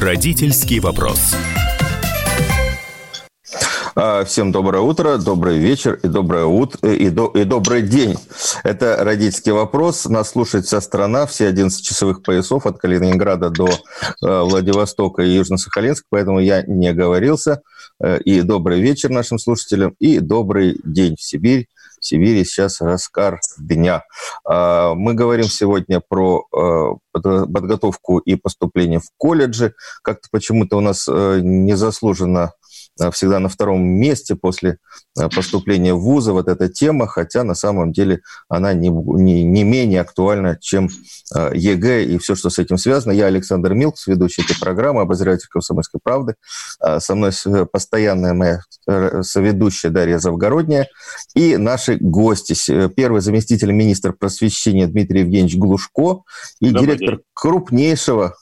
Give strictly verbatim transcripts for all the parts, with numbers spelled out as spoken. Родительский вопрос. Всем доброе утро, добрый вечер и, доброе ут... и, до... и добрый день. Это «Родительский вопрос». Нас слушает вся страна, все одиннадцать часовых поясов от Калининграда до Владивостока и Южно-Сахалинска, поэтому я не оговорился. И добрый вечер нашим слушателям, и добрый день в Сибирь. В Сибири сейчас разгар дня. Мы говорим сегодня про подготовку и поступление в колледжи. Как-то почему-то у нас незаслуженно всегда на втором месте после поступления в вузы вот эта тема, хотя на самом деле она не, не, не менее актуальна, чем ЕГЭ и все, что с этим связано. Я Александр Милкус, ведущий этой программы, обозреватель «Комсомольской правды». Со мной постоянная моя соведущая Дарья Завгородняя и наши гости. Первый заместитель министра просвещения Дмитрий Евгеньевич Глушко и Добрый директор день. крупнейшего...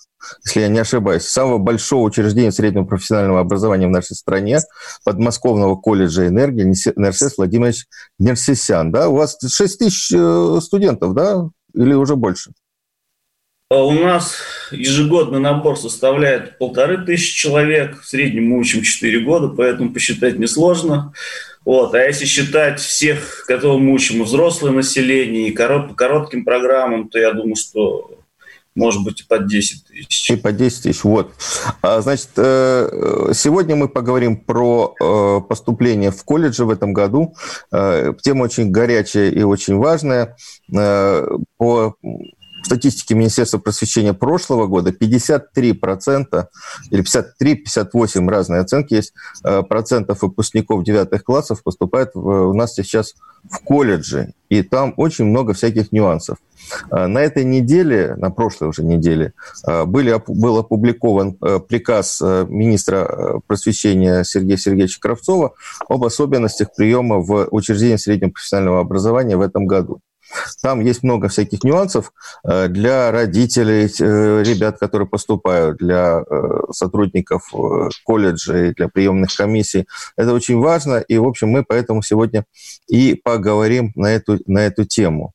если я не ошибаюсь, самого большого учреждения среднего профессионального образования в нашей стране, Подмосковного колледжа энергии, Нерсес Владимирович Нерсесян. Да? У вас шесть тысяч студентов, да? Или уже больше? У нас ежегодный набор составляет полторы тысячи человек. В среднем мы учим четыре года, поэтому посчитать несложно. Вот. А если считать всех, которых мы учим, и взрослое население, и корот, по коротким программам, то я думаю, что... может быть, и под десять тысяч. И под десять тысяч, вот. Значит, сегодня мы поговорим про поступление в колледжи в этом году. Тема очень горячая и очень важная. По статистике Министерства просвещения прошлого года пятьдесят три процента, или пятьдесят три - пятьдесят восемь, разные оценки есть, процентов выпускников девятых классов поступает у нас сейчас в колледжи. И там очень много всяких нюансов. На этой неделе, на прошлой уже неделе, были, был опубликован приказ министра просвещения Сергея Сергеевича Кравцова об особенностях приема в учреждения среднего профессионального образования в этом году. Там есть много всяких нюансов для родителей, ребят, которые поступают, для сотрудников колледжей, для приемных комиссий. Это очень важно, и, в общем, мы поэтому сегодня и поговорим на эту, на эту тему.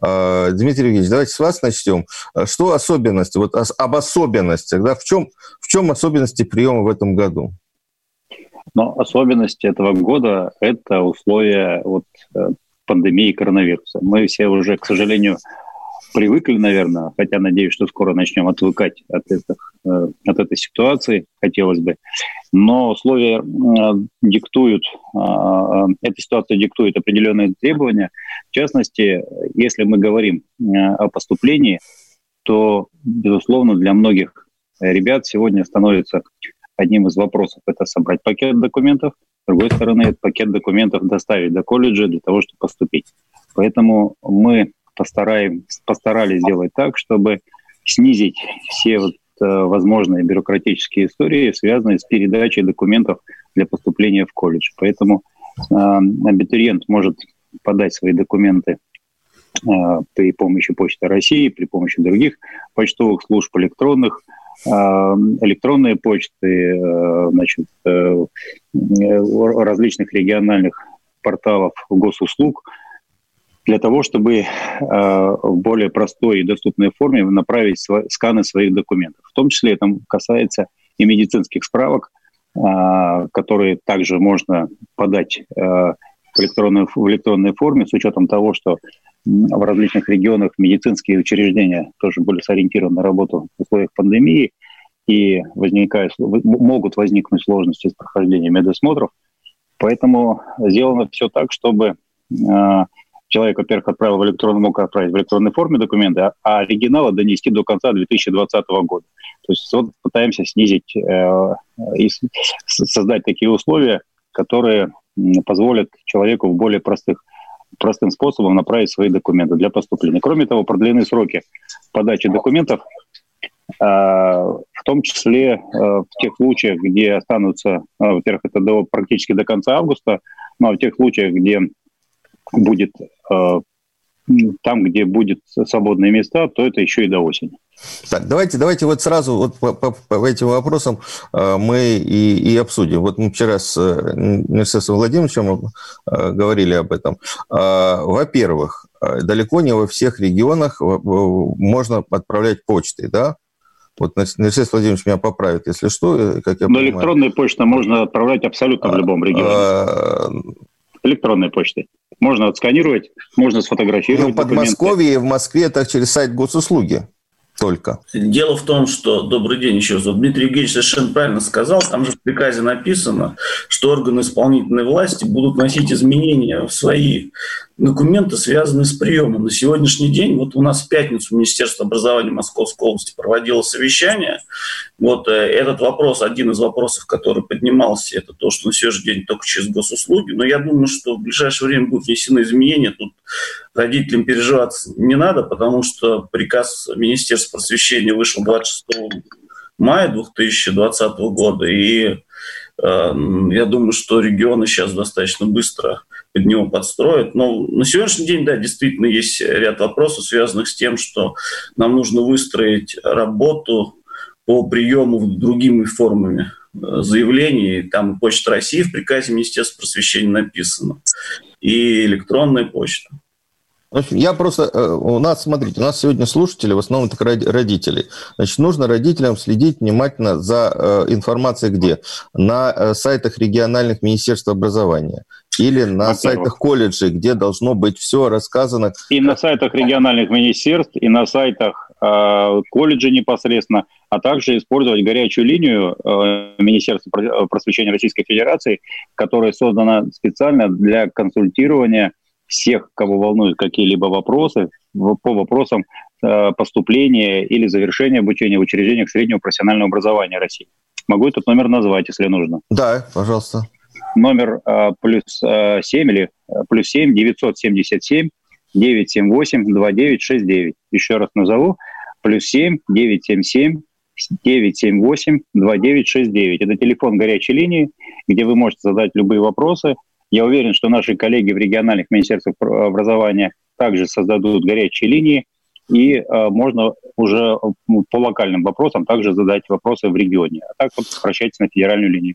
Дмитрий Евгеньевич, давайте с вас начнем. Что особенности, вот об особенностях, да, в чем, в чем особенности приема в этом году? Ну, особенности этого года – это условия... вот, пандемии коронавируса. Мы все уже, к сожалению, привыкли, наверное, хотя надеюсь, что скоро начнем отвыкать от, этих, от этой ситуации, хотелось бы. Но условия диктуют, эта ситуация диктует определенные требования. В частности, если мы говорим о поступлении, то, безусловно, для многих ребят сегодня становится одним из вопросов – это собрать пакет документов, с другой стороны, этот пакет документов доставить до колледжа для того, чтобы поступить. Поэтому мы постараем, постарались сделать так, чтобы снизить все вот, э, возможные бюрократические истории, связанные с передачей документов для поступления в колледж. Поэтому э, абитуриент может подать свои документы э, при помощи Почты России, при помощи других почтовых служб, электронных, электронные почты, значит, различных региональных порталов госуслуг для того, чтобы в более простой и доступной форме направить сканы своих документов. В том числе это касается и медицинских справок, которые также можно подать в электронной, в электронной форме с учетом того, что в различных регионах медицинские учреждения тоже были сориентированы на работу в условиях пандемии и возникают, могут возникнуть сложности с прохождением медосмотров. Поэтому сделано все так, чтобы э, человек, во-первых, отправил в электронном, мог отправить в электронной форме документы, а оригиналы донести до конца две тысячи двадцатого года. То есть вот пытаемся снизить э, и создать такие условия, которые позволят человеку в более простых простым способом направить свои документы для поступления. Кроме того, продлены сроки подачи документов, в том числе в тех случаях, где останутся, во-первых, это до, практически до конца августа, но в тех случаях, где будет, там, где будет свободные места, то это еще и до осени. Так, давайте, давайте вот сразу вот по, по, по этим вопросам мы и, и обсудим. Вот мы вчера с Нерсесом Владимировичем говорили об этом. Во-первых, далеко не во всех регионах можно отправлять почтой, да? Вот Нерсес Владимирович меня поправит, если что. Как я Но понимаю, электронной почтой можно отправлять абсолютно в любом регионе. А, электронной почтой. Можно отсканировать, можно сфотографировать. В Подмосковье и в Москве это через сайт госуслуги только. Дело в том, что... Добрый день еще раз. Дмитрий Евгеньевич совершенно правильно сказал. Там же в приказе написано, что органы исполнительной власти будут вносить изменения в свои документы, связанные с приемом. На сегодняшний день, вот у нас в пятницу Министерство образования Московской области проводило совещание. Вот этот вопрос, один из вопросов, который поднимался, это то, что на сегодняшний день только через госуслуги. Но я думаю, что в ближайшее время будут внесены изменения. Тут родителям переживаться не надо, потому что приказ Министерства просвещения вышел двадцать шестого мая две тысячи двадцатого года, и э, я думаю, что регионы сейчас достаточно быстро под него подстроят. Но на сегодняшний день, да, действительно есть ряд вопросов, связанных с тем, что нам нужно выстроить работу по приему другими формами заявлений. Там Почта России в приказе Министерства просвещения написано, и электронная почта. В общем, я просто... У нас, смотрите, у нас сегодня слушатели, в основном это родители. Значит, нужно родителям следить внимательно за информацией где? На сайтах региональных министерств образования. Или на Во-первых. сайтах колледжей, где должно быть все рассказано. И на сайтах региональных министерств, и на сайтах э, колледжей непосредственно, а также использовать горячую линию э, Министерства просвещения Российской Федерации, которая создана специально для консультирования всех, кого волнуют какие-либо вопросы, по вопросам поступления или завершения обучения в учреждениях среднего профессионального образования России. Могу этот номер назвать, если нужно? Да, пожалуйста. Номер плюс семь или плюс семь девятьсот семьдесят семь девятьсот семьдесят восемь двадцать девять шестьдесят девять. Еще раз назову: плюс семь девятьсот семьдесят семь девятьсот семьдесят восемь двадцать девять шестьдесят девять. Это телефон горячей линии, где вы можете задать любые вопросы. Я уверен, что наши коллеги в региональных министерствах образования также создадут горячие линии, и э, можно уже по локальным вопросам также задать вопросы в регионе. А так вот обращайтесь на федеральную линию.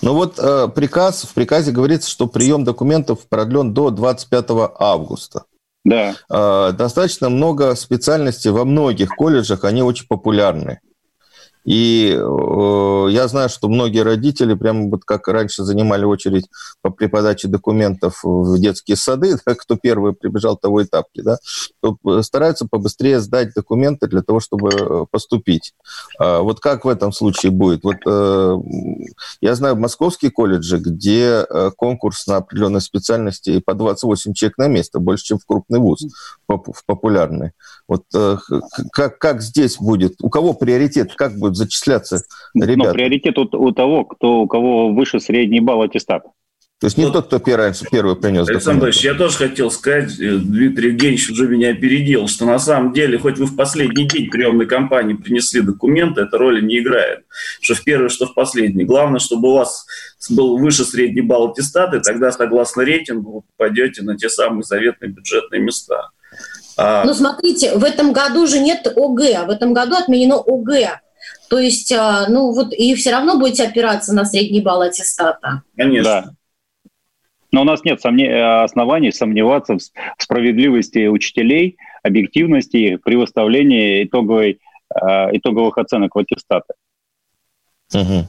Ну вот э, приказ, в приказе говорится, что прием документов продлен до двадцать пятого августа. Да. Э, достаточно много специальностей во многих колледжах, они очень популярны. И э, я знаю, что многие родители, прямо вот как раньше занимали очередь по при подаче документов в детские сады, да, кто первый прибежал, того и тапки, да, стараются побыстрее сдать документы для того, чтобы поступить. Э, вот как в этом случае будет? Вот, э, я знаю московские колледжи, где конкурс на определенные специальности по двадцать восемь человек на место, больше, чем в крупный вуз, в популярный. Вот э, как, как здесь будет? У кого приоритет? Как будет зачисляться ребята? Но приоритет у, у того, кто, у кого выше средний балл аттестата. То есть не вот, тот, кто первый, первый принес. Александр Ильич, я тоже хотел сказать, Дмитрий Евгеньевич уже меня опередил, что на самом деле, хоть вы в последний день приемной кампании принесли документы, это роли не играет. Что в первый, что в последний. Главное, чтобы у вас был выше средний балл аттестата, и тогда, согласно рейтингу, вы попадете на те самые заветные бюджетные места. А... Ну, смотрите, в этом году же нет ОГЭ, в этом году отменено ОГЭ. То есть, ну вот, и все равно будете опираться на средний балл аттестата. Конечно. Да. Но у нас нет сомне- оснований сомневаться в справедливости учителей, объективности при выставлении итоговой, итоговых оценок в аттестаты. Угу.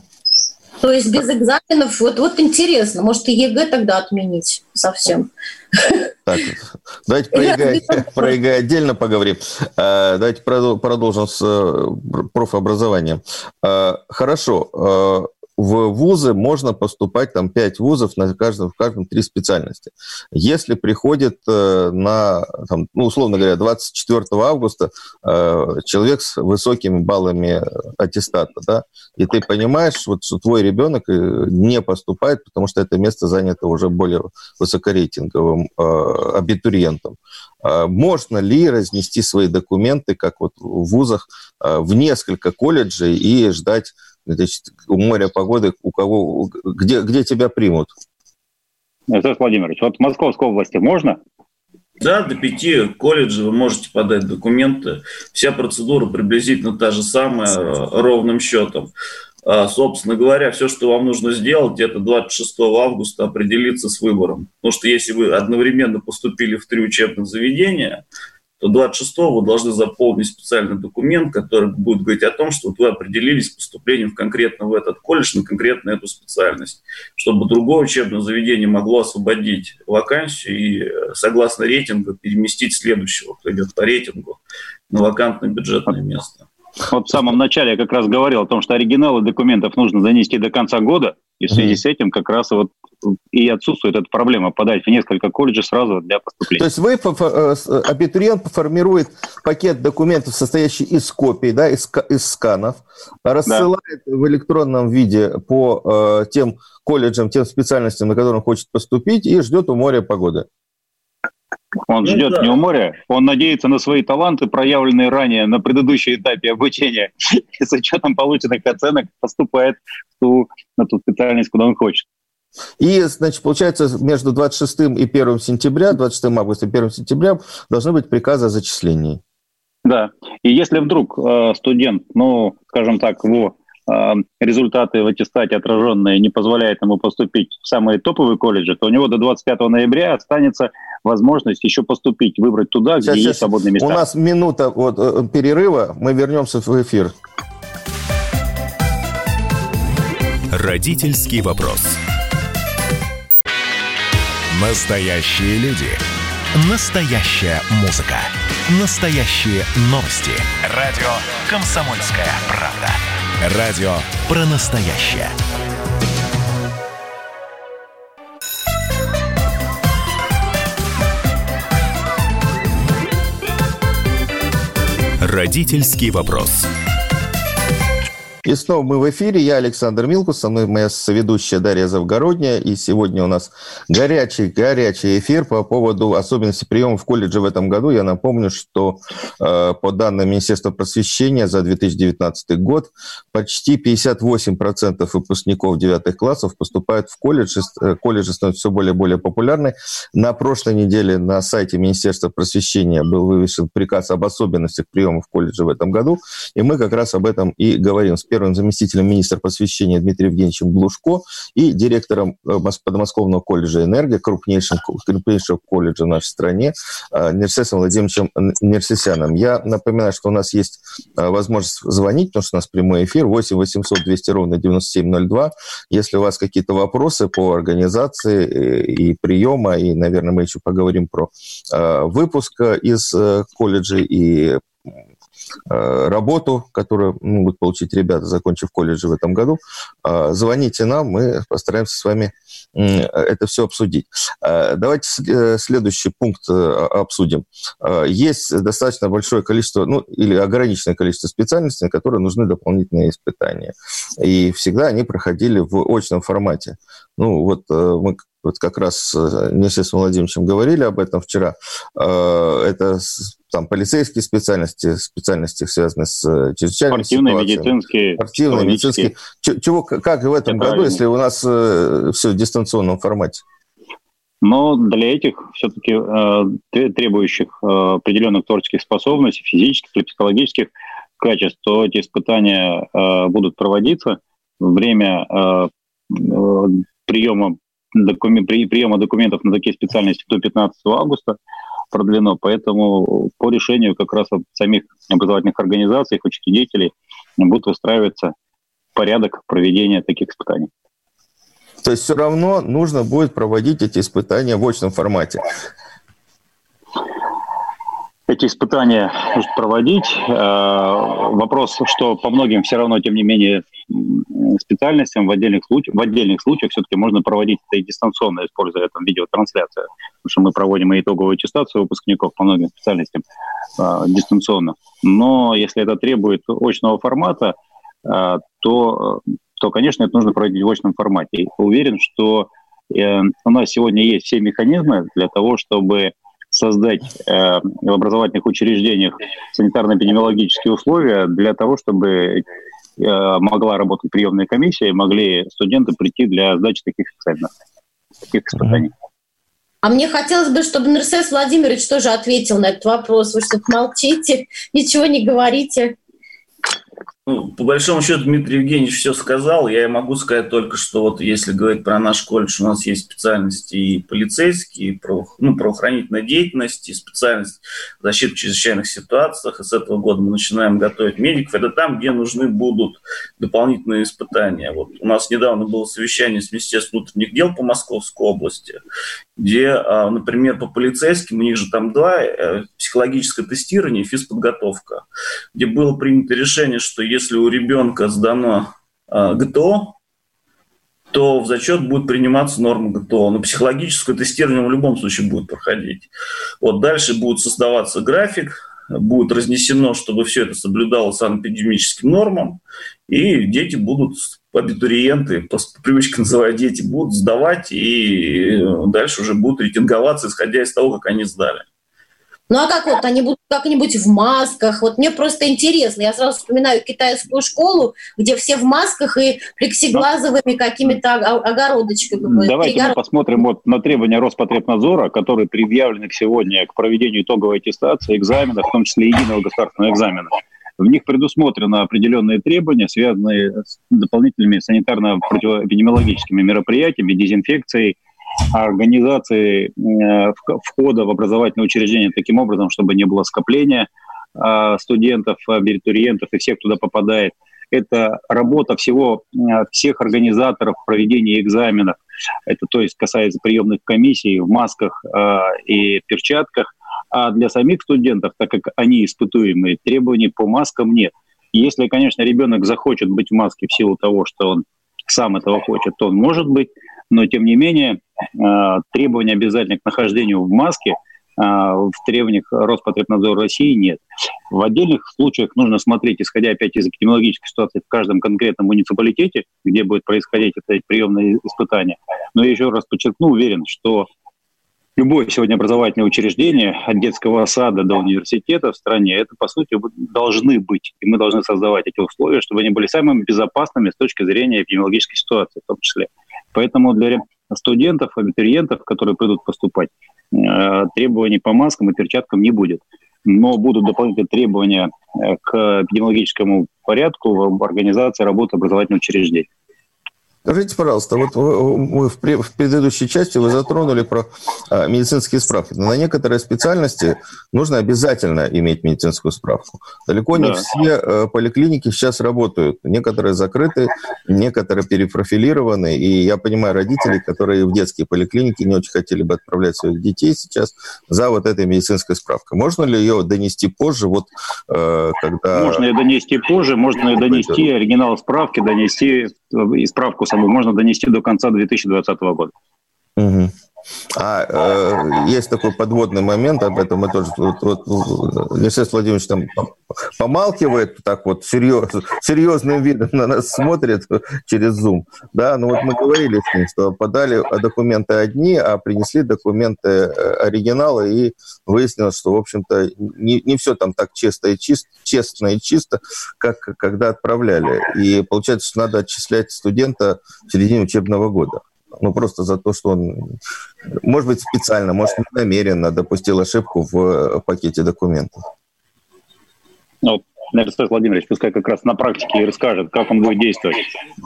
То есть без экзаменов, вот, вот интересно, может и ЕГЭ тогда отменить совсем. Так, давайте про ЕГЭ, про ЕГЭ отдельно поговорим. Давайте продолжим с профобразованием. Хорошо, в вузы можно поступать, там пять вузов, на каждом, в каждом три специальности. Если приходит на, там, ну, условно говоря, двадцать четвёртого августа человек с высокими баллами аттестата, да, и ты понимаешь, вот, что твой ребенок не поступает, потому что это место занято уже более высокорейтинговым абитуриентом. Можно ли разнести свои документы, как вот в вузах, в несколько колледжей и ждать, значит, у моря погоды, у кого, где, где тебя примут? Александр Владимирович, вот в Московской области можно? Да, до пяти колледжей вы можете подать документы. Вся процедура приблизительно та же самая, ровным счетом. Собственно говоря, все, что вам нужно сделать, это двадцать шестого августа определиться с выбором. Потому что если вы одновременно поступили в три учебных заведения, то двадцать шестого вы должны заполнить специальный документ, который будет говорить о том, что вот вы определились с поступлением в конкретно в этот колледж, на конкретно эту специальность, чтобы другое учебное заведение могло освободить вакансию и, согласно рейтингу, переместить следующего, кто идет по рейтингу, на вакантное бюджетное место. Вот в самом начале я как раз говорил о том, что оригиналы документов нужно занести до конца года, и в связи с этим как раз вот и отсутствует эта проблема подать в несколько колледжей сразу для поступления. То есть вы, абитуриент, формирует пакет документов, состоящий из копий, да, из, из сканов, рассылает да. в электронном виде по э, тем колледжам, тем специальностям, на которые он хочет поступить, и ждет у моря погоды. Он ну, ждет да. не у моря, он надеется на свои таланты, проявленные ранее на предыдущем этапе обучения, и с учетом полученных оценок поступает в ту, на ту специальность, куда он хочет. И, значит, получается, между двадцать шестым и первым сентября, двадцать шестого августа и первого сентября должны быть приказы о зачислении. Да, и если вдруг э, студент, ну, скажем так, его э, результаты в аттестате отраженные не позволяют ему поступить в самые топовые колледжи, то у него до двадцать пятого ноября останется возможность еще поступить, выбрать туда, сейчас, где сейчас есть свободные места. У нас минута вот, перерыва, мы вернемся в эфир. Родительский вопрос. Настоящие люди. Настоящая музыка. Настоящие новости. Радио «Комсомольская правда». Радио про настоящее. Родительский вопрос. И снова мы в эфире. Я Александр Милкус, со мной моя соведущая Дарья Завгородняя. И сегодня у нас горячий-горячий эфир по поводу особенностей приема в колледже в этом году. Я напомню, что э, по данным Министерства просвещения за две тысячи девятнадцатый год почти пятьдесят восемь процентов выпускников девятых классов поступают в колледж. Колледжи становятся все более и более популярны. На прошлой неделе на сайте Министерства просвещения был вывешен приказ об особенностях приема в колледже в этом году. И мы как раз об этом и говорим с первым первым заместителем министра просвещения Дмитрием Евгеньевичем Глушко и директором Подмосковного колледжа энергии, крупнейшего, крупнейшего колледжа в нашей стране, Нерсесом Владимировичем Нерсесяном. Я напоминаю, что у нас есть возможность звонить, потому что у нас прямой эфир восемь восемьсот двести ровно девяносто семь ноль два. Если у вас какие-то вопросы по организации и приема, и, наверное, мы еще поговорим про выпуск из колледжей и работу, которую могут получить ребята, закончив колледж в этом году, звоните нам, мы постараемся с вами это все обсудить. Давайте следующий пункт обсудим. Есть достаточно большое количество, ну, или ограниченное количество специальностей, на которые нужны дополнительные испытания. И всегда они проходили в очном формате. Ну, вот мы... Вот как раз с Нерсесом Владимировичем говорили об этом вчера. Это там полицейские специальности, специальности, связанные с чрезвычайными ситуациями. Медицинские, спортивные, медицинские. Чего, как в этом году, если у нас все в дистанционном формате? Но для этих все-таки требующих определенных творческих способностей, физических или психологических качеств, то эти испытания будут проводиться. Время приема Докум... приема документов на такие специальности до пятнадцатого августа продлено, поэтому по решению как раз самих образовательных организаций, их учредителей будут выстраиваться порядок проведения таких испытаний. То есть все равно нужно будет проводить эти испытания в очном формате? Эти испытания нужно проводить. Вопрос, что по многим все равно, тем не менее, специальностям в отдельных случаях, в отдельных случаях все-таки можно проводить это и дистанционно, используя там видеотрансляцию. Потому что мы проводим и итоговую аттестацию выпускников по многим специальностям дистанционно. Но если это требует очного формата, то, то, конечно, это нужно проводить в очном формате. И уверен, что у нас сегодня есть все механизмы для того, чтобы создать э, в образовательных учреждениях санитарно-эпидемиологические условия для того, чтобы э, могла работать приемная комиссия и могли студенты прийти для сдачи таких экзаменов, таких испытаний. А мне хотелось бы, чтобы Нерсес Владимирович тоже ответил на этот вопрос. Вы что-то молчите, ничего не говорите. Ну, по большому счету, Дмитрий Евгеньевич все сказал. Я могу сказать только, что вот если говорить про наш колледж, у нас есть специальности и полицейские, и право, ну, правоохранительная деятельность, и специальность защиты в чрезвычайных ситуациях. И с этого года мы начинаем готовить медиков. Это там, где нужны будут дополнительные испытания. Вот у нас недавно было совещание с Министерством внутренних дел по Московской области, где, например, по полицейским, у них же там два, психологическое тестирование и физподготовка, где было принято решение, что если у ребенка сдано ГТО, то в зачет будет приниматься норма ГТО. Но психологическое тестирование в любом случае будет проходить. Вот дальше будет создаваться график, будет разнесено, чтобы все это соблюдалось санэпидемическим нормам, и дети будут, абитуриенты, по привычке называют дети, будут сдавать, и дальше уже будут рейтинговаться, исходя из того, как они сдали. Ну а как вот они будут как-нибудь в масках? Вот мне просто интересно. Я сразу вспоминаю китайскую школу, где все в масках и плексиглазовыми какими-то огородочками. Давайте мы посмотрим вот на требования Роспотребнадзора, которые предъявлены сегодня к проведению итоговой аттестации, экзамена, в том числе единого государственного экзамена. В них предусмотрены определенные требования, связанные с дополнительными санитарно-противоэпидемиологическими мероприятиями, дезинфекцией, организации входа в образовательное учреждение таким образом, чтобы не было скопления студентов, абитуриентов и всех, кто туда попадает. Это работа всего, всех организаторов проведения экзаменов. Это, то есть, касается приемных комиссий в масках и перчатках. А для самих студентов, так как они испытуемые, требований по маскам нет. Если, конечно, ребенок захочет быть в маске в силу того, что он сам этого хочет, то он может быть. Но, тем не менее, требований обязательно к нахождению в маске в требованиях Роспотребнадзора России нет. В отдельных случаях нужно смотреть, исходя опять из эпидемиологической ситуации в каждом конкретном муниципалитете, где будет происходить это приемное испытание. Но я еще раз подчеркну, уверен, что любое сегодня образовательное учреждение, от детского сада до университета в стране, это, по сути, должны быть. И мы должны создавать эти условия, чтобы они были самыми безопасными с точки зрения эпидемиологической ситуации в том числе. Поэтому для студентов, абитуриентов, которые придут поступать, требований по маскам и перчаткам не будет. Но будут дополнительные требования к эпидемиологическому порядку в организации работы образовательных учреждений. Скажите, пожалуйста, вот мы в предыдущей части вы затронули про медицинские справки. Но на некоторые специальности нужно обязательно иметь медицинскую справку. Далеко не да. все поликлиники сейчас работают. Некоторые закрыты, некоторые перепрофилированы. И я понимаю родителей, которые в детские поликлиники не очень хотели бы отправлять своих детей сейчас за вот этой медицинской справкой. Можно ли ее донести позже? Вот, когда... Можно ее донести позже, можно ее донести, оригинал справки донести и справку саму можно донести до конца две тысячи двадцатого года. Угу. А э, есть такой подводный момент, об этом мы тоже... Вот, вот, Нерсес Владимирович там помалкивает, так вот серьез, серьезным видом на нас смотрит через Zoom. Да, но вот мы говорили с ним, что подали документы одни, а принесли документы оригинала, и выяснилось, что, в общем-то, не, не все там так чисто и, чисто, честно и чисто, как когда отправляли. И получается, что надо отчислять студента в середине учебного года. Ну, просто за то, что он, может быть, специально, может, намеренно допустил ошибку в пакете документов. Ну, Нерсес Владимирович, пускай как раз на практике и расскажет, как он будет действовать.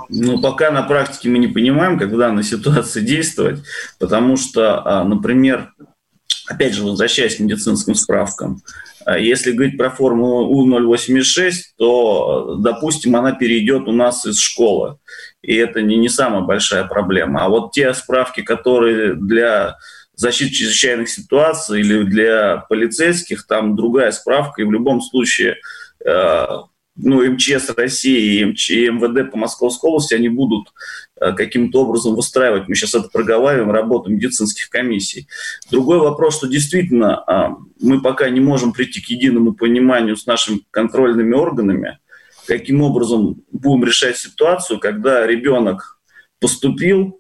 Ну, пока на практике мы не понимаем, как в данной ситуации действовать, потому что, например, опять же, возвращаясь к медицинским справкам, если говорить про формулу У ноль восемьдесят шесть, то, допустим, она перейдет у нас из школы. И это не, не самая большая проблема. А вот те справки, которые для защиты чрезвычайных ситуаций или для полицейских, там другая справка. И в любом случае э, ну, МЧС России и, МЧ, и МВД по Московской области, они будут э, каким-то образом выстраивать. Мы сейчас это проговариваем, работу медицинских комиссий. Другой вопрос, что действительно э, мы пока не можем прийти к единому пониманию с нашими контрольными органами, каким образом будем решать ситуацию, когда ребенок поступил,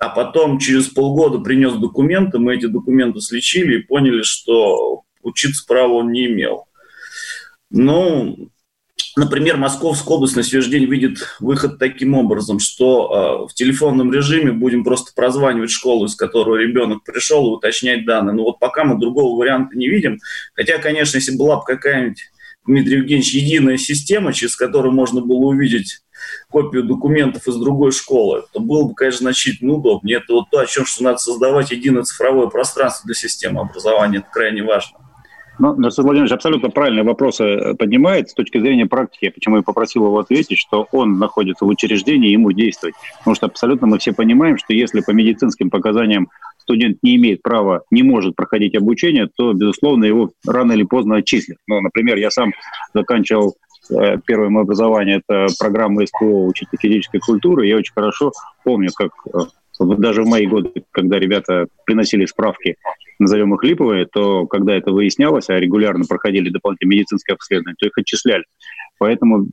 а потом через полгода принес документы, мы эти документы сличили и поняли, что учиться права он не имел. Ну, например, Московская область на сегодняшний день видит выход таким образом, что э, в телефонном режиме будем просто прозванивать школу, из которой ребенок пришел, и уточнять данные. Но вот пока мы другого варианта не видим. Хотя, конечно, если была бы какая-нибудь Дмитрий Евгеньевич, единая система, через которую можно было увидеть копию документов из другой школы, то было бы, конечно, значительно удобнее. Это вот то, о чем что надо создавать единое цифровое пространство для системы образования. Это крайне важно. Ну, Нерсес Владимирович абсолютно правильные вопросы поднимает с точки зрения практики. Почему я попросил его ответить, что он находится в учреждении, ему действовать. Потому что абсолютно мы все понимаем, что если по медицинским показаниям студент не имеет права, не может проходить обучение, то, безусловно, его рано или поздно отчислят. Ну, например, я сам заканчивал первое мое образование, это программа эн пэ о, учитель физической культуры. Я очень хорошо помню, как... Даже в мои годы, когда ребята приносили справки, назовем их липовые, то когда это выяснялось, а регулярно проходили дополнительное медицинское обследование, то их отчисляли. Поэтому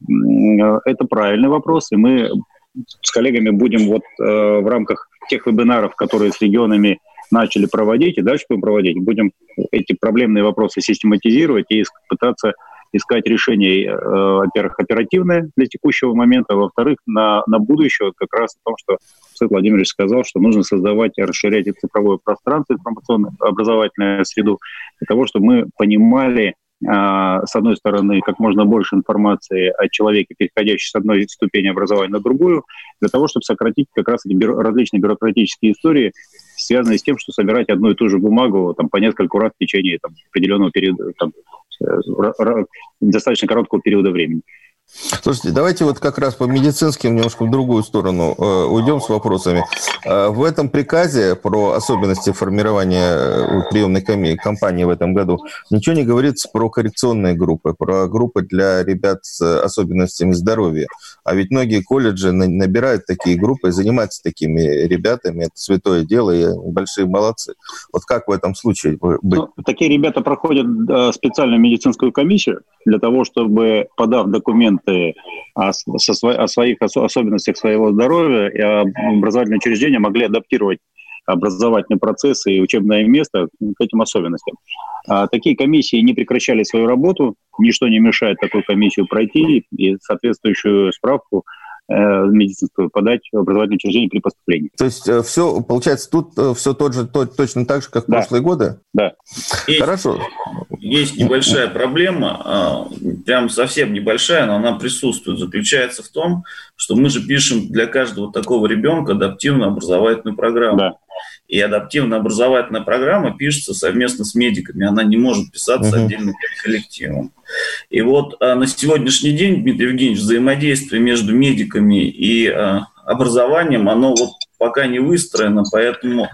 это правильный вопрос, и мы с коллегами будем вот э, в рамках тех вебинаров, которые с регионами начали проводить и дальше будем проводить, будем эти проблемные вопросы систематизировать и пытаться искать решения, э, во-первых, оперативное для текущего момента, а во-вторых, на, на будущее, как раз о том, что Александр Владимирович сказал, что нужно создавать и расширять цифровое пространство, информационную образовательную среду, для того, чтобы мы понимали, с одной стороны, как можно больше информации о человеке, переходящем с одной ступени образования на другую, для того, чтобы сократить как раз эти бюро, различные бюрократические истории, связанные с тем, что собирать одну и ту же бумагу там, по нескольку раз в течение там, определенного периода, там, достаточно короткого периода времени. Слушайте, давайте вот как раз по медицинским немножко в другую сторону э, уйдем с вопросами. Э, в этом приказе про особенности формирования приемной кампании в этом году ничего не говорится про коррекционные группы, про группы для ребят с особенностями здоровья. А ведь многие колледжи набирают такие группы и занимаются такими ребятами. Это святое дело, и большие молодцы. Вот как в этом случае быть? Ну, такие ребята проходят специальную медицинскую комиссию для того, чтобы, подав документ О, со сво, о своих о, особенностях своего здоровья, и образовательные учреждения могли адаптировать образовательные процессы и учебное место к этим особенностям. А, такие комиссии не прекращали свою работу, ничто не мешает такую комиссию пройти и соответствующую справку медицинскую подать в образовательное учреждение при поступлении. То есть все, получается, тут все тот же, тот, точно так же, как в да. прошлые годы? Да. Есть, Хорошо. Есть небольшая проблема, прям совсем небольшая, но она присутствует. Заключается в том, что мы же пишем для каждого такого ребенка адаптивно-образовательную программу. Да. И адаптивно-образовательная программа пишется совместно с медиками, она не может писаться uh-huh. отдельным коллективом. И вот а, на сегодняшний день, Дмитрий Евгеньевич, взаимодействие между медиками и а, образованием, оно вот пока не выстроено, поэтому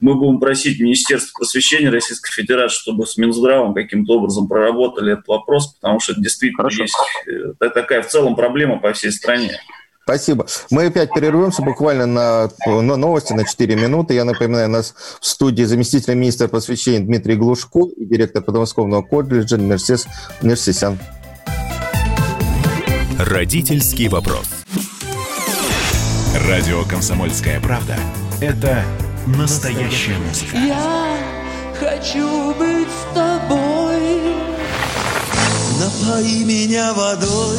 мы будем просить Министерство просвещения Российской Федерации, чтобы с Минздравом каким-то образом проработали этот вопрос, потому что это действительно Хорошо. есть такая в целом проблема по всей стране. Спасибо. Мы опять перервемся буквально на, на новости, на четыре минуты. Я напоминаю, у нас в студии заместитель министра просвещения Дмитрий Глушко и директор Подмосковного колледжа Нерсес Нерсесян. Родительский вопрос. Радио «Комсомольская правда» – это настоящая музыка. Я хочу быть с тобой, напои меня водой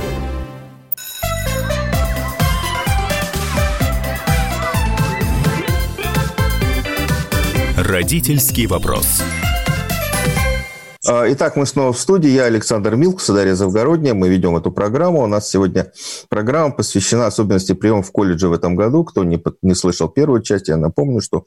Родительский вопрос. Итак, мы снова в студии. Я Александр Милкус, Дарья Завгородняя. Мы ведем эту программу. У нас сегодня программа посвящена особенности приема в колледже в этом году. Кто не, не слышал первую часть, я напомню, что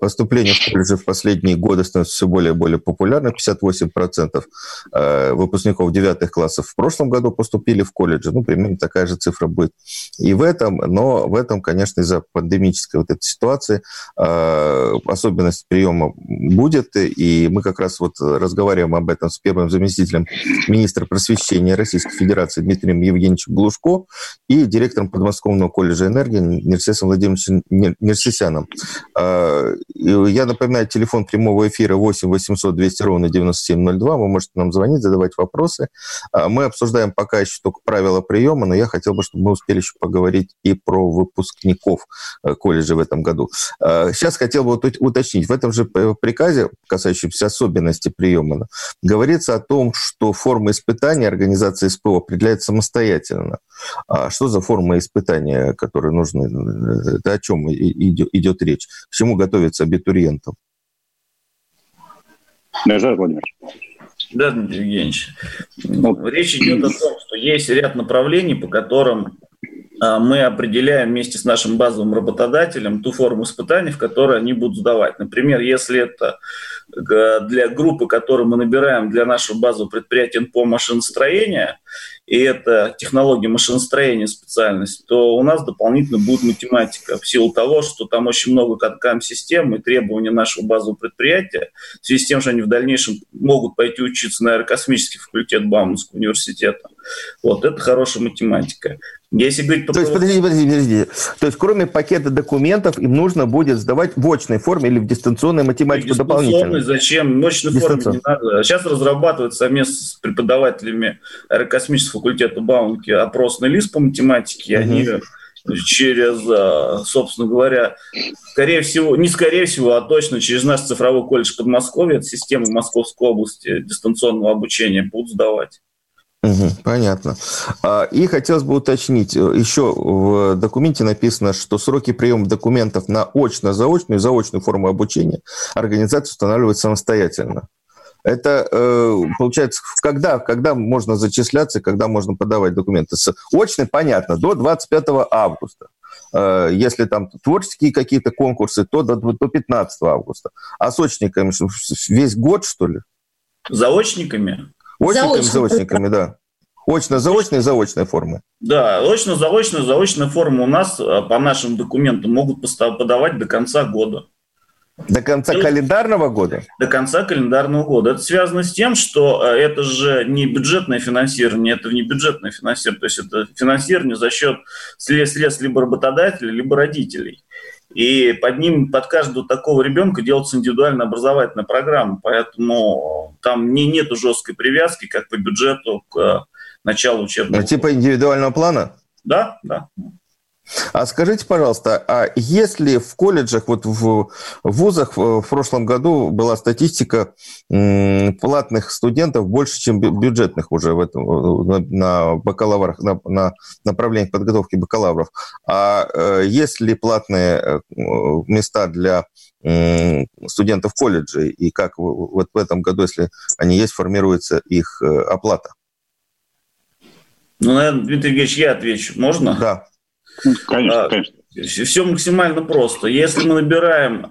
поступление в колледже в последние годы становится все более и более популярным. пятьдесят восемь процентов выпускников девятых классов в прошлом году поступили в колледжи. Ну, примерно такая же цифра будет и в этом. Но в этом, конечно, из-за пандемической вот этой ситуации особенность приема будет. И мы как раз вот разговаривали разговариваем об этом с первым заместителем министра просвещения Российской Федерации Дмитрием Евгеньевичем Глушко и директором Подмосковного колледжа энергии Нерсесом Владимировичем Нерсесяном. Я напоминаю, телефон прямого эфира восемь восемьсот двести ровно девяносто семь ноль два. Вы можете нам звонить, задавать вопросы. Мы обсуждаем пока еще только правила приема, но я хотел бы, чтобы мы успели еще поговорить и про выпускников колледжа в этом году. Сейчас хотел бы уточнить. В этом же приказе, касающемся особенностей приема, говорится о том, что форма испытания организации СПО определяет самостоятельно. А что за форма испытания, которые нужны? Это о чем идет речь? К чему готовиться абитуриентам? Александр Владимирович. Да, Дмитрий Евгеньевич. Вот. Речь идет о том, что есть ряд направлений, по которым мы определяем вместе с нашим базовым работодателем ту форму испытаний, в которой они будут сдавать. Например, если это для группы, которую мы набираем для нашего базового предприятия эн пэ о машиностроения, и это технология машиностроения специальность, то у нас дополнительно будет математика в силу того, что там очень много каткам-систем и требования нашего базового предприятия, в связи с тем, что они в дальнейшем могут пойти учиться на аэрокосмический факультет Бауманского университета. Вот, это хорошая математика. Если говорить по... То есть, подожди, подожди, подожди. То есть, кроме пакета документов, им нужно будет сдавать в очной форме или в дистанционной математику дополнительно? Зачем? В очной форме не надо. Сейчас разрабатывают совместно с преподавателями аэрокосмического факультета Бауманки опросный лист по математике, и они через, собственно говоря, скорее всего, не скорее всего, а точно через наш цифровой колледж Подмосковья, это система Московской области дистанционного обучения, будут сдавать. Понятно. И хотелось бы уточнить, еще в документе написано, что сроки приема документов на очно-заочную и заочную форму обучения организация устанавливает самостоятельно. Это, получается, когда, когда можно зачисляться, когда можно подавать документы? С очной, понятно, до двадцать пятого августа. Если там творческие какие-то конкурсы, то до пятнадцатого августа. А с очниками весь год, что ли? Заочниками? Очниками, заочниками, да. Очно-заочные, заочные формы. Да, очно-заочная, заочная форма у нас по нашим документам могут подавать до конца года. До конца и календарного года? До конца календарного года. Это связано с тем, что это же не бюджетное финансирование, это не бюджетное финансирование, то есть это финансирование за счет средств либо работодателя, либо родителей. И под ним, под каждого такого ребенка делается индивидуальная образовательная программа, поэтому там не, нету жесткой привязки, как по бюджету, к началу учебного года. Типа индивидуального плана? Да, да. А скажите, пожалуйста, а если в колледжах, вот в вузах в прошлом году была статистика платных студентов больше, чем бюджетных уже в этом, на бакалаврах, на, на направлениях подготовки бакалавров, а есть ли платные места для студентов колледжей, и как вот в этом году, если они есть, формируется их оплата? Ну, наверное, Дмитрий Евгеньевич, я отвечу. Можно? Да. Конечно, конечно. Все максимально просто. Если мы набираем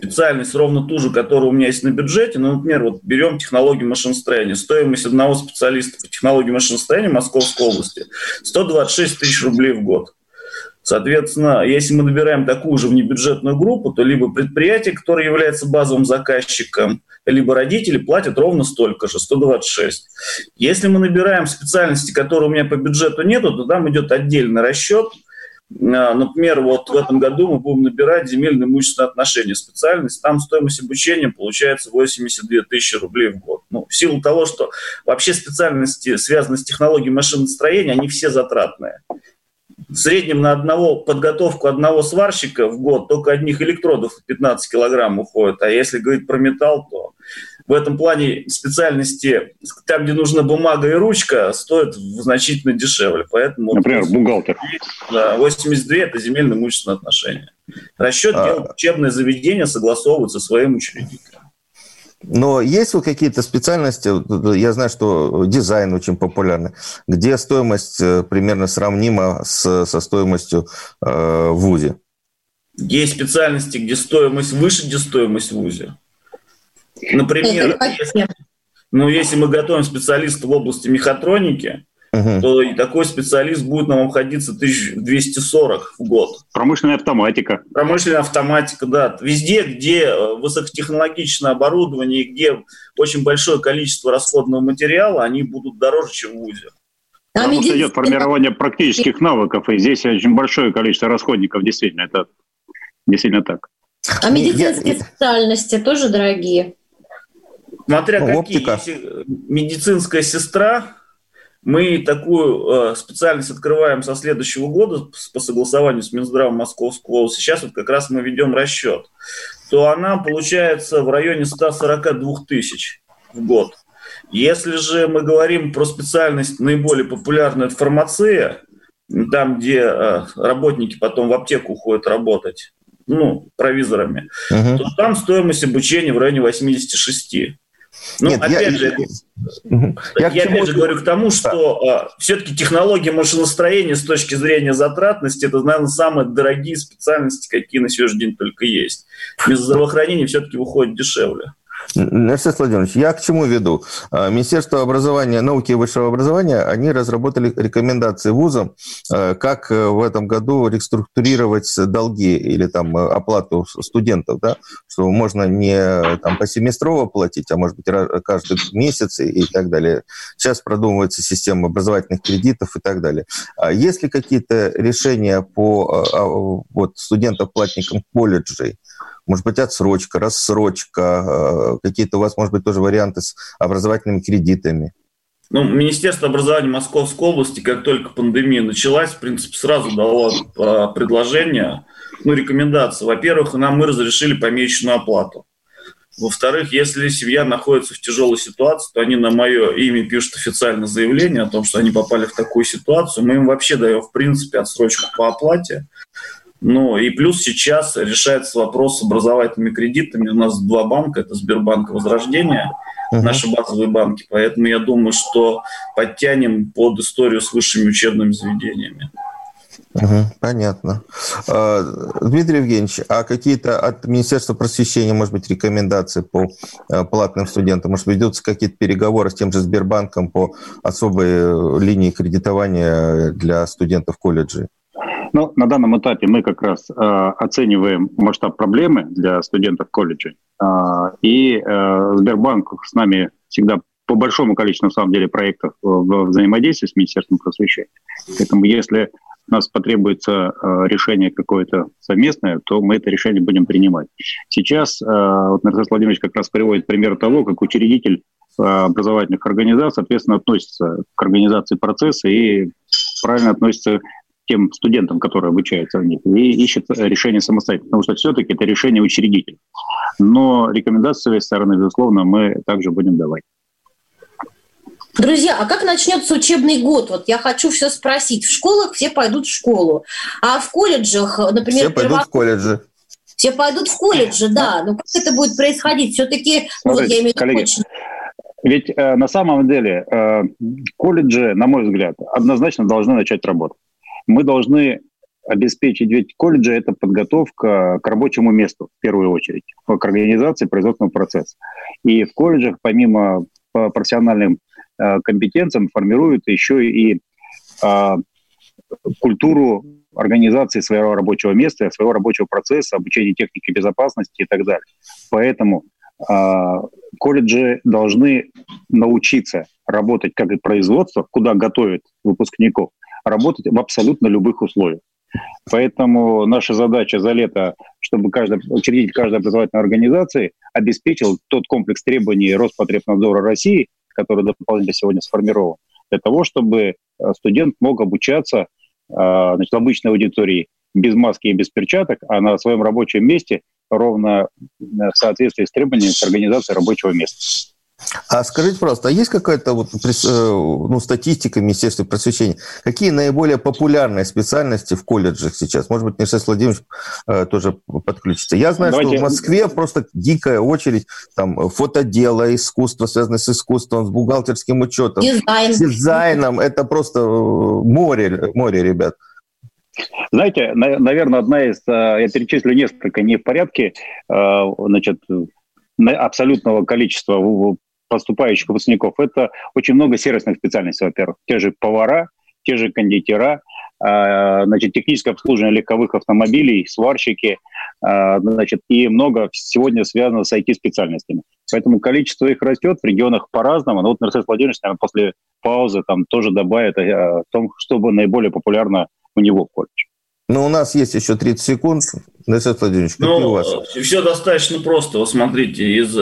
специальность ровно ту же, которая у меня есть на бюджете, ну, например, вот берем технологию машиностроения, стоимость одного специалиста по технологии машиностроения Московской области сто двадцать шесть тысяч рублей в год. Соответственно, если мы набираем такую же внебюджетную группу, то либо предприятие, которое является базовым заказчиком, либо родители платят ровно столько же, сто двадцать шесть. Если мы набираем специальности, которые у меня по бюджету нету, то там идет отдельный расчет. Например, вот в этом году мы будем набирать земельно-имущественные отношения специальность. Там стоимость обучения получается восемьдесят две тысячи рублей в год. Ну, в силу того, что вообще специальности, связанные с технологией машиностроения, они все затратные. В среднем на одного, подготовку одного сварщика в год только одних электродов пятнадцать килограмм уходит. А если говорить про металл, то в этом плане специальности, там, где нужна бумага и ручка, стоят значительно дешевле. Поэтому, например, вот, бухгалтер. восемьдесят два – это земельно-имущественные отношения. Расчет а... делает учебное заведение, согласовывается со своим учредителем. Но есть вот какие-то специальности, я знаю, что дизайн очень популярный, где стоимость примерно сравнима с, со стоимостью э, в вузе? Есть специальности, где стоимость выше, где стоимость в вузе. Например, если, ну, если мы готовим специалиста в области мехатроники, Uh-huh. то и такой специалист будет нам обходиться тысяча двести сорок в год. Промышленная автоматика. Промышленная автоматика, да. Везде, где высокотехнологичное оборудование, где очень большое количество расходного материала, они будут дороже, чем в ВУЗе. Там Потому что идет формирование практических навыков, и здесь очень большое количество расходников, действительно, это действительно так. А медицинские Я... специальности тоже дорогие? Смотря ну, какие. Оптика. Медицинская сестра... Мы такую э, специальность открываем со следующего года по согласованию с Минздравом Московской области. Сейчас вот как раз мы ведем расчет. То она получается в районе сто сорок два тысячи в год. Если же мы говорим про специальность наиболее популярную, это фармация, там, где э, работники потом в аптеку уходят работать, ну, провизорами, uh-huh. то там стоимость обучения в районе восемьдесят шесть. Ну, Нет, опять я, же, я, я опять же говорю к тому, что да. все-таки технология машиностроения с точки зрения затратности – это, наверное, самые дорогие специальности, какие на сегодняшний день только есть. Без здравоохранения все-таки выходит дешевле. Нерсес Владимирович, я к чему веду? Министерство образования, науки и высшего образования, они разработали рекомендации вузам, как в этом году реструктурировать долги или там оплату студентов, да, что можно не там посеместрово платить, а может быть каждый месяц и так далее. Сейчас продумывается система образовательных кредитов и так далее. Есть ли какие-то решения по вот, студентам-платникам колледжей? Может быть, отсрочка, рассрочка, какие-то у вас, может быть, тоже варианты с образовательными кредитами? Ну, Министерство образования Московской области, как только пандемия началась, в принципе, сразу дало предложение, ну, рекомендации. Во-первых, нам мы разрешили помесячную оплату. Во-вторых, если семья находится в тяжелой ситуации, то они на мое имя пишут официальное заявление о том, что они попали в такую ситуацию. Мы им вообще даем, в принципе, отсрочку по оплате. Ну и плюс сейчас решается вопрос с образовательными кредитами. У нас два банка, это Сбербанк и Возрождение, uh-huh. наши базовые банки. Поэтому я думаю, что подтянем под историю с высшими учебными заведениями. Uh-huh. Понятно. Дмитрий Евгеньевич, а какие-то от Министерства просвещения, может быть, рекомендации по платным студентам? Может, ведутся какие-то переговоры с тем же Сбербанком по особой линии кредитования для студентов колледжей? Ну, на данном этапе мы как раз э, оцениваем масштаб проблемы для студентов колледжа. Э, и э, Сбербанк с нами всегда по большому количеству, на самом деле, проектов в взаимодействии с Министерством просвещения. Поэтому если у нас потребуется э, решение какое-то совместное, то мы это решение будем принимать. Сейчас э, вот Нерсес Владимирович как раз приводит пример того, как учредитель э, образовательных организаций, соответственно, относится к организации процесса и правильно относится к тем студентам, которые обучаются в них, и ищет решение самостоятельно, потому что все-таки это решение учредителя. Но рекомендации с своей стороны, безусловно, мы также будем давать. Друзья, а как начнется учебный год? Вот я хочу все спросить. В школах все пойдут в школу, а в колледжах, например... Все пойдут первак... в колледжи. Все пойдут в колледжи, да. Но как это будет происходить? Все-таки... Смотрите, ну, я имею коллеги, очень... ведь э, на самом деле э, колледжи, на мой взгляд, однозначно должны начать работать. Мы должны обеспечить, ведь колледжи – это подготовка к рабочему месту, в первую очередь, к организации производственного процесса. И в колледжах, помимо по профессиональным э, компетенциям, формируют еще и э, культуру организации своего рабочего места, своего рабочего процесса, обучения технике безопасности и так далее. Поэтому э, колледжи должны научиться работать как и производство, куда готовят выпускников, работать в абсолютно любых условиях. Поэтому наша задача за лето, чтобы каждый, учредитель каждой образовательной организации обеспечил тот комплекс требований Роспотребнадзора России, который дополнительно сегодня сформирован, для того, чтобы студент мог обучаться, значит, в обычной аудитории без маски и без перчаток, а на своем рабочем месте ровно в соответствии с требованиями к организации рабочего места. А скажите, пожалуйста, а есть какая-то вот, ну, статистика Министерства просвещения? Какие наиболее популярные специальности в колледжах сейчас? Может быть, Нерсес Владимирович э, тоже подключится. Я знаю, Давайте. что в Москве просто дикая очередь. Там фотодело, искусство, связанное с искусством, с бухгалтерским учетом, Дизайн. с дизайном. Это просто море, море, ребят. Знаете, на, наверное, одна из... Я перечислю несколько не в порядке. Значит... абсолютного количества поступающих выпускников, это очень много сервисных специальностей, во-первых. Те же повара, те же кондитера, значит, техническое обслуживание легковых автомобилей, сварщики, значит, и много сегодня связано с ай ти-специальностями. Поэтому количество их растет в регионах по-разному. Но вот Нерсес Владимирович, наверное, после паузы там тоже добавит о том, что было наиболее популярно у него в колледже. Но у нас есть еще тридцать секунд. Нерсес Владимирович, какие ну, у вас? Все достаточно просто. Вот смотрите, из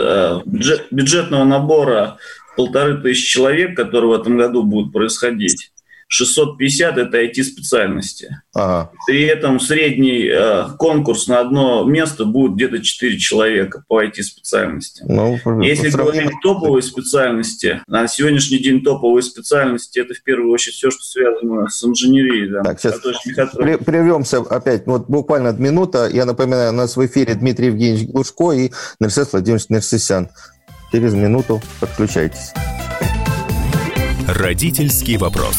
бюджетного набора полторы тысячи человек, которые в этом году будут происходить, шестьсот пятьдесят – это ай ти-специальности. Ага. При этом средний э, конкурс на одно место будет где-то четыре человека по ай ти-специальности. Ну, Если говорить о топовой специальности, на сегодняшний день топовые специальности – это в первую очередь все, что связано с инженерией. Да, так, сейчас при, прервемся опять. Вот буквально минута. Я напоминаю, у нас в эфире Дмитрий Евгеньевич Глушко и Нерсес Владимирович Нерсесян. Через минуту подключайтесь. Родительский вопрос.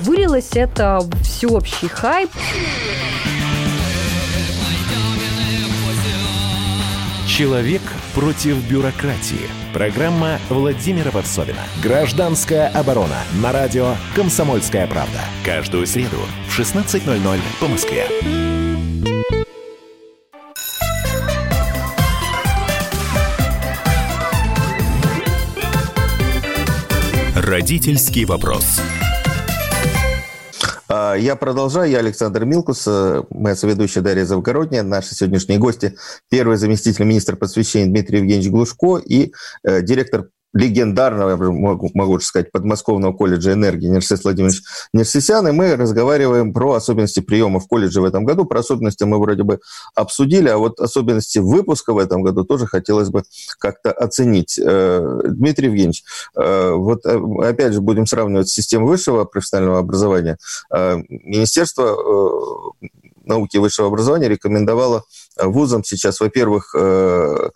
Вылилось это всеобщий хайп. Человек против бюрократии. Программа Владимира Варсовина. Гражданская оборона. На радио «Комсомольская правда». Каждую среду в шестнадцать ноль ноль по Москве. Родительский вопрос. Я продолжаю. Я Александр Милкус, моя соведущая Дарья Завгородняя, наши сегодняшние гости, первый заместитель министра просвещения Дмитрий Евгеньевич Глушко и э, директор легендарного, я могу, могу сказать, Подмосковного колледжа энергии Нерсес Владимирович Нерсесян. И мы разговариваем про особенности приема в колледже в этом году. Про особенности мы вроде бы обсудили, а вот особенности выпуска в этом году тоже хотелось бы как-то оценить. Э, Дмитрий Евгеньевич, э, вот опять же будем сравнивать с системой высшего профессионального образования. Э, Министерство э, науки и высшего образования рекомендовало вузам сейчас, во-первых, э,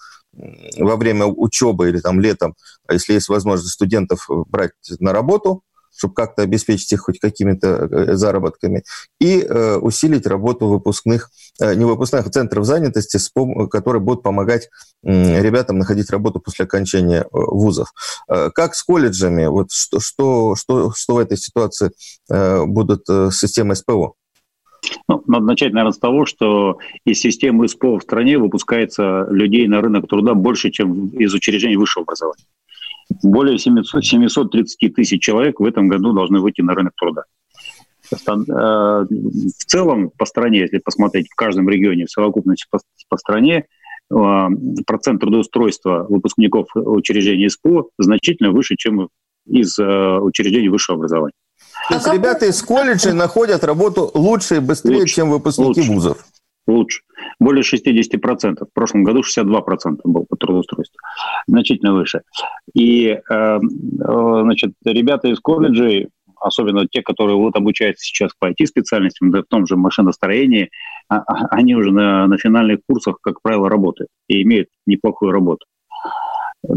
во время учебы или там летом, если есть возможность студентов брать на работу, чтобы как-то обеспечить их хоть какими-то заработками, и э, усилить работу выпускных, э, не выпускных, центров занятости, которые будут помогать э, ребятам находить работу после окончания э, вузов. Э, как с колледжами? Вот что, что, что, что в этой ситуации э, будут э, системы эс пэ о? Ну, надо начать, наверное, с того, что из системы эс пэ о в стране выпускается людей на рынок труда больше, чем из учреждений высшего образования. Более семьсот тридцать тысяч человек в этом году должны выйти на рынок труда. В целом по стране, если посмотреть, в каждом регионе, в совокупности по стране, процент трудоустройства выпускников учреждений эс пэ о значительно выше, чем из учреждений высшего образования. То а есть ребята из колледжей находят работу лучше и быстрее, лучше, чем выпускники лучше, вузов? Лучше. Более шестьдесят процентов. В прошлом году шестьдесят два процента было по трудоустройству. Значительно выше. И значит, ребята из колледжей, особенно те, которые вот обучаются сейчас по ай ти-специальностям, да в том же машиностроении, они уже на, на финальных курсах, как правило, работают и имеют неплохую работу.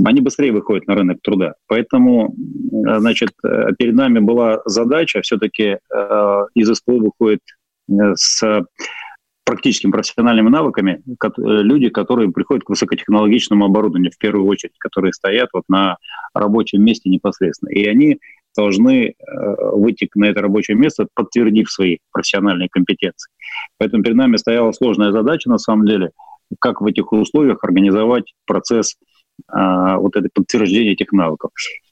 Они быстрее выходят на рынок труда. Поэтому, значит, перед нами была задача, все-таки из эс пэ о выходит с практическими профессиональными навыками люди, которые приходят к высокотехнологичному оборудованию, в первую очередь, которые стоят вот на рабочем месте непосредственно. И они должны выйти на это рабочее место, подтвердив свои профессиональные компетенции. Поэтому перед нами стояла сложная задача, на самом деле, как в этих условиях организовать процесс вот это подтверждение этих навыков.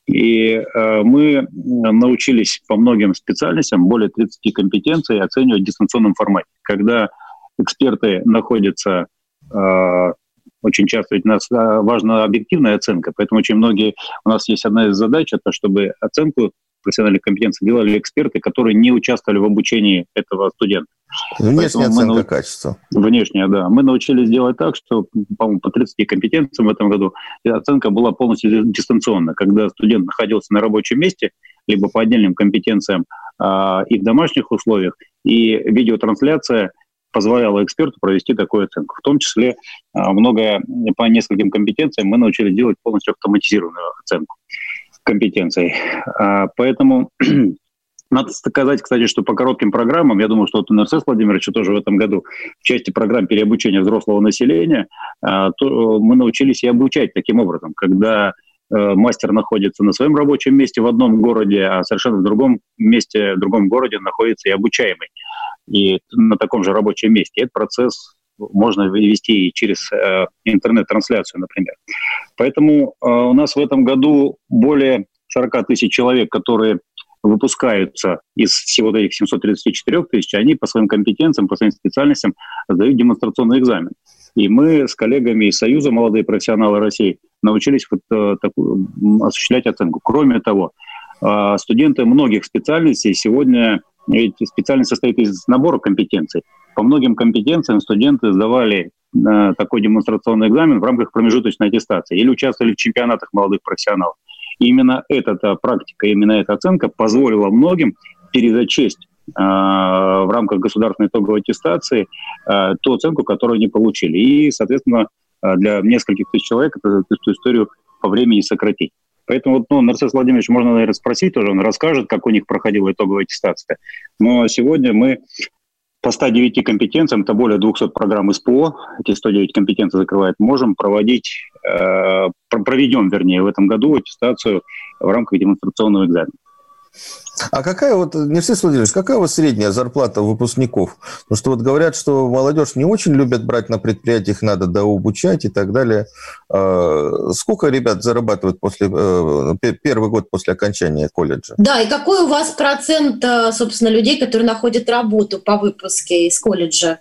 И мы научились по многим специальностям, более тридцать компетенций, оценивать в дистанционном формате. Когда эксперты находятся, очень часто ведь у нас важна объективная оценка, поэтому очень многие, у нас есть одна из задач, это чтобы оценку профессиональных компетенций делали эксперты, которые не участвовали в обучении этого студента. Внешняя Поэтому оценка мы, качества. Внешняя, да. Мы научились делать так, что, по-моему, по тридцати компетенциям в этом году оценка была полностью дистанционна, когда студент находился на рабочем месте, либо по отдельным компетенциям а, и в домашних условиях, и видеотрансляция позволяла эксперту провести такую оценку. В том числе а, многое по нескольким компетенциям мы научились делать полностью автоматизированную оценку компетенций. А, поэтому... Надо сказать, кстати, что по коротким программам, я думаю, что вот у Нерсеса Владимировича тоже в этом году в части программ переобучения взрослого населения мы научились и обучать таким образом, когда мастер находится на своем рабочем месте в одном городе, а совершенно в другом месте, в другом городе находится и обучаемый, и на таком же рабочем месте. Этот процесс можно вести и через интернет-трансляцию, например. Поэтому у нас в этом году более сорок тысяч человек, которые... выпускаются из всего этих семьсот тридцать четыре тысячи, они по своим компетенциям, по своим специальностям сдают демонстрационный экзамен. И мы с коллегами из Союза молодые профессионалы России научились вот, э, такую, осуществлять оценку. Кроме того, э, студенты многих специальностей сегодня, ведь специальность состоит из набора компетенций. По многим компетенциям студенты сдавали э, такой демонстрационный экзамен в рамках промежуточной аттестации или участвовали в чемпионатах молодых профессионалов. И именно эта практика, именно эта оценка позволила многим перезачесть э, в рамках государственной итоговой аттестации э, ту оценку, которую они получили. И, соответственно, для нескольких тысяч человек эту, эту историю по времени сократить. Поэтому вот, ну, Нерсес Владимирович можно, наверное, спросить тоже, он расскажет, как у них проходила итоговая аттестация. Но сегодня мы по ста девяти компетенциям, это более двухсот программ СПО, эти сто девять компетенций закрывает, можем проводить, э, проведем, вернее, в этом году аттестацию в рамках демонстрационного экзамена. А какая вот, Нерсес Владимирович, какая у вас средняя зарплата выпускников? Потому что вот говорят, что молодежь не очень любят брать на предприятиях, надо дообучать и так далее. Сколько ребят зарабатывают после, первый год после окончания колледжа? Да, и какой у вас процент, собственно, людей, которые находят работу по выпуске из колледжа?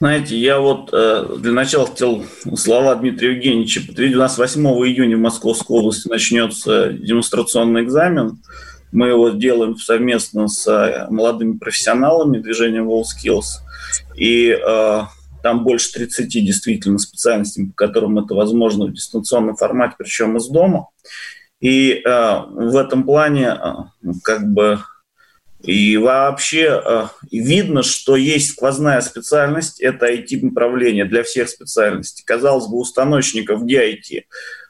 Знаете, я вот для начала хотел слова Дмитрия Евгеньевича подтвердить. У нас восьмого июня в Московской области начнется демонстрационный экзамен. Мы его делаем совместно с молодыми профессионалами движением WorldSkills. И э, там больше тридцати действительно специальностей, по которым это возможно в дистанционном формате, причем из дома. И э, в этом плане э, как бы... И вообще видно, что есть сквозная специальность, это ай ти-направление для всех специальностей. Казалось бы, у станочников где ай ти?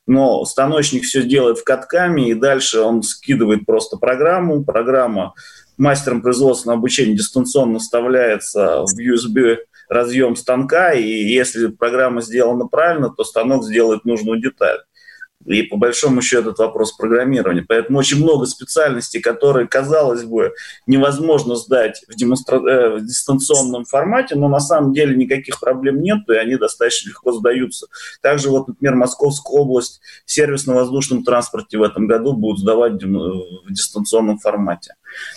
Но станочник все делает в катками, и дальше он скидывает просто программу. Программа мастером производственного обучения дистанционно вставляется в ю эс би-разъем станка, и если программа сделана правильно, то станок сделает нужную деталь. И по большому счету этот вопрос программирования. Поэтому очень много специальностей, которые, казалось бы, невозможно сдать в, демонстра... э, в дистанционном формате, но на самом деле никаких проблем нет, и они достаточно легко сдаются. Также, вот, например, Московская область в сервисно-воздушном транспорте в этом году будут сдавать в дистанционном формате.